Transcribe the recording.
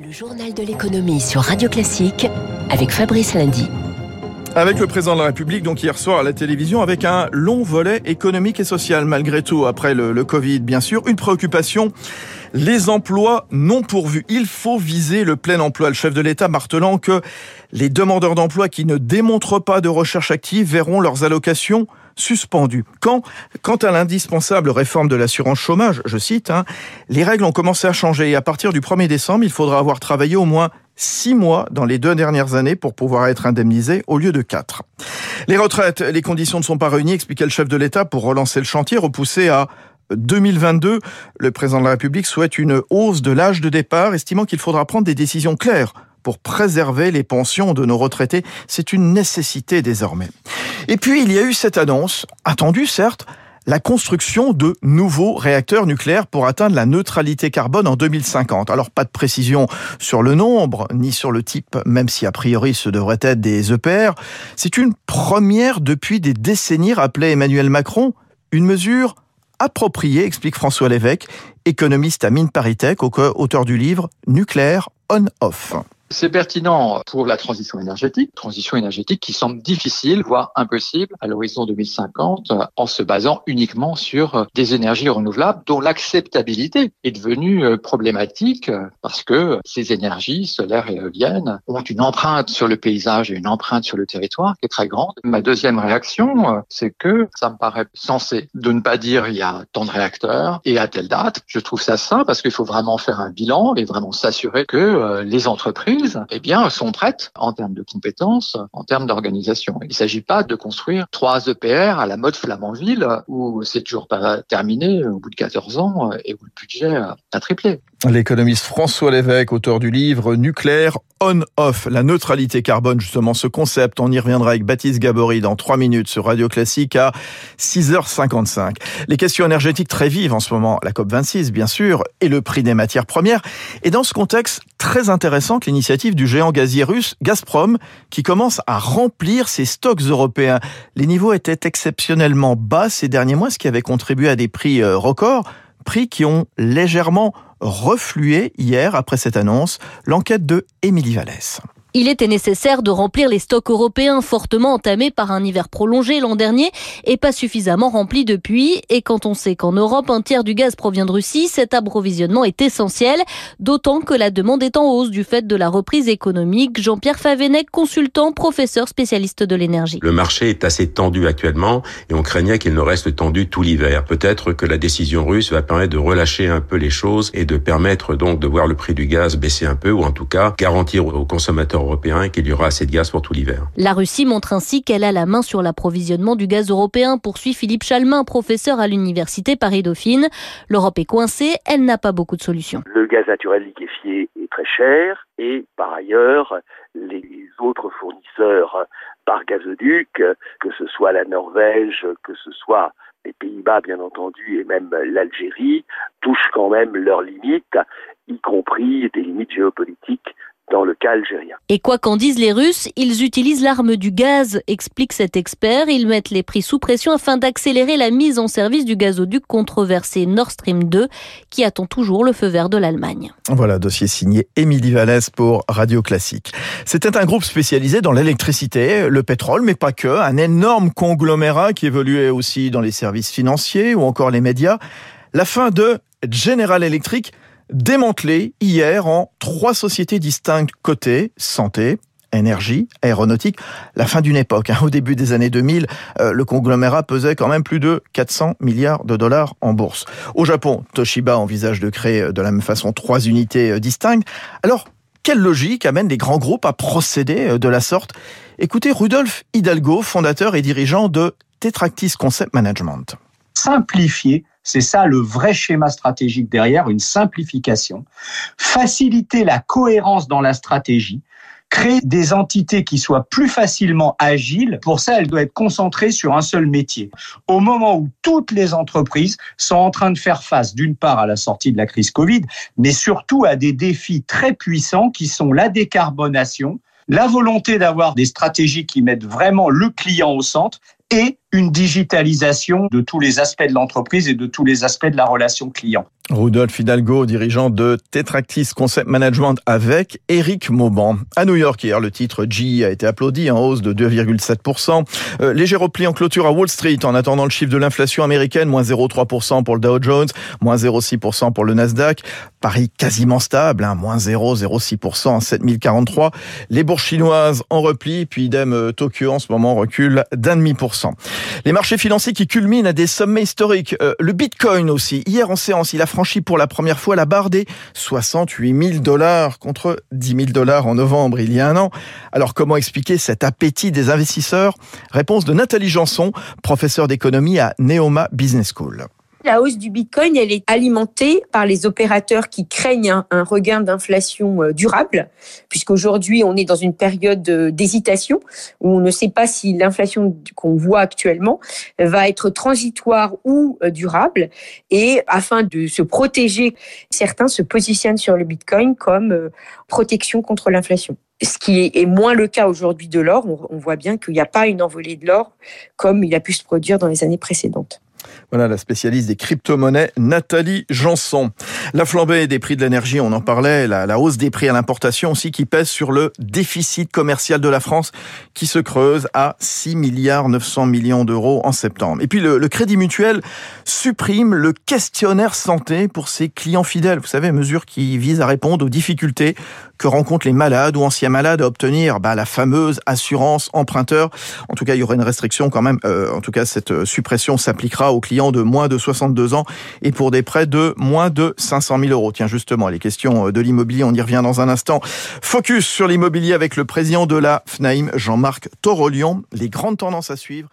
Le journal de l'économie sur Radio Classique avec Fabrice Lundy. Avec le président de la République, donc hier soir à la télévision, avec un long volet économique et social, malgré tout, après le Covid, bien sûr. Une préoccupation, les emplois non pourvus. Il faut viser le plein emploi. Le chef de l'État martelant que les demandeurs d'emploi qui ne démontrent pas de recherche active verront leurs allocations suspendues. Quant à l'indispensable réforme de l'assurance chômage, je cite, les règles ont commencé à changer et à partir du 1er décembre, il faudra avoir travaillé au moins 6 mois dans les 2 dernières années pour pouvoir être indemnisé au lieu de 4. Les retraites, les conditions ne sont pas réunies, expliquait le chef de l'État pour relancer le chantier, repoussé à 2022. Le président de la République souhaite une hausse de l'âge de départ, estimant qu'il faudra prendre des décisions claires pour préserver les pensions de nos retraités. C'est une nécessité désormais. Et puis, il y a eu cette annonce, attendue certes, la construction de nouveaux réacteurs nucléaires pour atteindre la neutralité carbone en 2050. Alors, pas de précision sur le nombre, ni sur le type, même si a priori ce devrait être des EPR. C'est une première depuis des décennies, rappelait Emmanuel Macron. Une mesure appropriée, explique François Lévesque, économiste à Mines-Paris-Tech, auteur du livre « Nucléaire on-off ». C'est pertinent pour la transition énergétique qui semble difficile, voire impossible, à l'horizon 2050, en se basant uniquement sur des énergies renouvelables dont l'acceptabilité est devenue problématique parce que ces énergies solaires et éoliennes ont une empreinte sur le paysage et une empreinte sur le territoire qui est très grande. Ma deuxième réaction, c'est que ça me paraît sensé de ne pas dire il y a tant de réacteurs et à telle date. Je trouve ça sain parce qu'il faut vraiment faire un bilan et vraiment s'assurer que les entreprises sont prêtes en termes de compétences, en termes d'organisation. Il ne s'agit pas de construire 3 EPR à la mode Flamanville où c'est toujours pas terminé au bout de 14 ans et où le budget a triplé. L'économiste François Lévesque, auteur du livre « Nucléaire on-off », la neutralité carbone, justement ce concept. On y reviendra avec Baptiste Gabory dans 3 minutes sur Radio Classique à 6h55. Les questions énergétiques très vives en ce moment, la COP26 bien sûr, et le prix des matières premières. Et dans ce contexte très intéressant, l'initiative du géant gazier russe Gazprom qui commence à remplir ses stocks européens. Les niveaux étaient exceptionnellement bas ces derniers mois, ce qui avait contribué à des prix records, prix qui ont légèrement reflué hier après cette annonce. L'enquête de Émilie Vallès. Il était nécessaire de remplir les stocks européens fortement entamés par un hiver prolongé l'an dernier et pas suffisamment remplis depuis. Et quand on sait qu'en Europe, 1/3 du gaz provient de Russie, cet approvisionnement est essentiel, d'autant que la demande est en hausse du fait de la reprise économique. Jean-Pierre Favennec, consultant, professeur spécialiste de l'énergie. Le marché est assez tendu actuellement et on craignait qu'il ne reste tendu tout l'hiver. Peut-être que la décision russe va permettre de relâcher un peu les choses et de permettre donc de voir le prix du gaz baisser un peu ou en tout cas garantir aux consommateurs européen et qu'il y aura assez de gaz pour tout l'hiver. La Russie montre ainsi qu'elle a la main sur l'approvisionnement du gaz européen, poursuit Philippe Chalmin, professeur à l'université Paris-Dauphine. L'Europe est coincée, elle n'a pas beaucoup de solutions. Le gaz naturel liquéfié est très cher et par ailleurs, les autres fournisseurs par gazoduc, que ce soit la Norvège, que ce soit les Pays-Bas bien entendu et même l'Algérie, touchent quand même leurs limites, y compris des limites géopolitiques dans le cas algérien. Et quoi qu'en disent les Russes, ils utilisent l'arme du gaz, explique cet expert. Ils mettent les prix sous pression afin d'accélérer la mise en service du gazoduc controversé Nord Stream 2, qui attend toujours le feu vert de l'Allemagne. Voilà, dossier signé Émilie Vallès pour Radio Classique. C'était un groupe spécialisé dans l'électricité, le pétrole, mais pas que. Un énorme conglomérat qui évoluait aussi dans les services financiers ou encore les médias. La fin de General Electric, démantelé hier en 3 sociétés distinctes cotées, santé, énergie, aéronautique, la fin d'une époque. Au début des années 2000, le conglomérat pesait quand même plus de 400 milliards de dollars en bourse. Au Japon, Toshiba envisage de créer de la même façon 3 unités distinctes. Alors, quelle logique amène les grands groupes à procéder de la sorte? Écoutez Rodolphe Hidalgo, fondateur et dirigeant de Tetractys Concept Management. Simplifier, c'est ça le vrai schéma stratégique derrière, une simplification. Faciliter la cohérence dans la stratégie, créer des entités qui soient plus facilement agiles. Pour ça, elle doit être concentrée sur un seul métier. Au moment où toutes les entreprises sont en train de faire face, d'une part, à la sortie de la crise Covid, mais surtout à des défis très puissants qui sont la décarbonation, la volonté d'avoir des stratégies qui mettent vraiment le client au centre et une digitalisation de tous les aspects de l'entreprise et de tous les aspects de la relation client. Rodolphe Hidalgo, dirigeant de Tetractys Concept Management avec Eric Mauban. À New York hier, le titre GE a été applaudi, en hausse de 2,7%. Léger repli en clôture à Wall Street en attendant le chiffre de l'inflation américaine, moins 0,3% pour le Dow Jones, moins 0,6% pour le Nasdaq. Paris quasiment stable, moins 0,06% à 7043. Les bourses chinoises en repli, puis idem Tokyo en ce moment recule d'1,5%. Les marchés financiers qui culminent à des sommets historiques. Le Bitcoin aussi. Hier en séance, il a franchi pour la première fois la barre des $68 000 contre $10 000 en novembre il y a un an. Alors comment expliquer cet appétit des investisseurs ? Réponse de Nathalie Janson, professeure d'économie à Neoma Business School. La hausse du Bitcoin, elle est alimentée par les opérateurs qui craignent un regain d'inflation durable, puisqu'aujourd'hui, on est dans une période d'hésitation où on ne sait pas si l'inflation qu'on voit actuellement va être transitoire ou durable. Et afin de se protéger, certains se positionnent sur le Bitcoin comme protection contre l'inflation. Ce qui est moins le cas aujourd'hui de l'or, on voit bien qu'il n'y a pas une envolée de l'or comme il a pu se produire dans les années précédentes. Voilà la spécialiste des crypto-monnaies, Nathalie Janson. La flambée des prix de l'énergie, on en parlait, la hausse des prix à l'importation aussi qui pèse sur le déficit commercial de la France qui se creuse à 6,9 milliards d'euros en septembre. Et puis le Crédit Mutuel supprime le questionnaire santé pour ses clients fidèles. Vous savez, mesure qui vise à répondre aux difficultés que rencontrent les malades ou anciens malades à obtenir la fameuse assurance emprunteur. En tout cas, il y aura une restriction quand même. En tout cas, cette suppression s'appliquera aux clients de moins de 62 ans et pour des prêts de moins de 500 000 €. Tiens, justement, les questions de l'immobilier, on y revient dans un instant. Focus sur l'immobilier avec le président de la FNAIM, Jean-Marc Torolion. Les grandes tendances à suivre.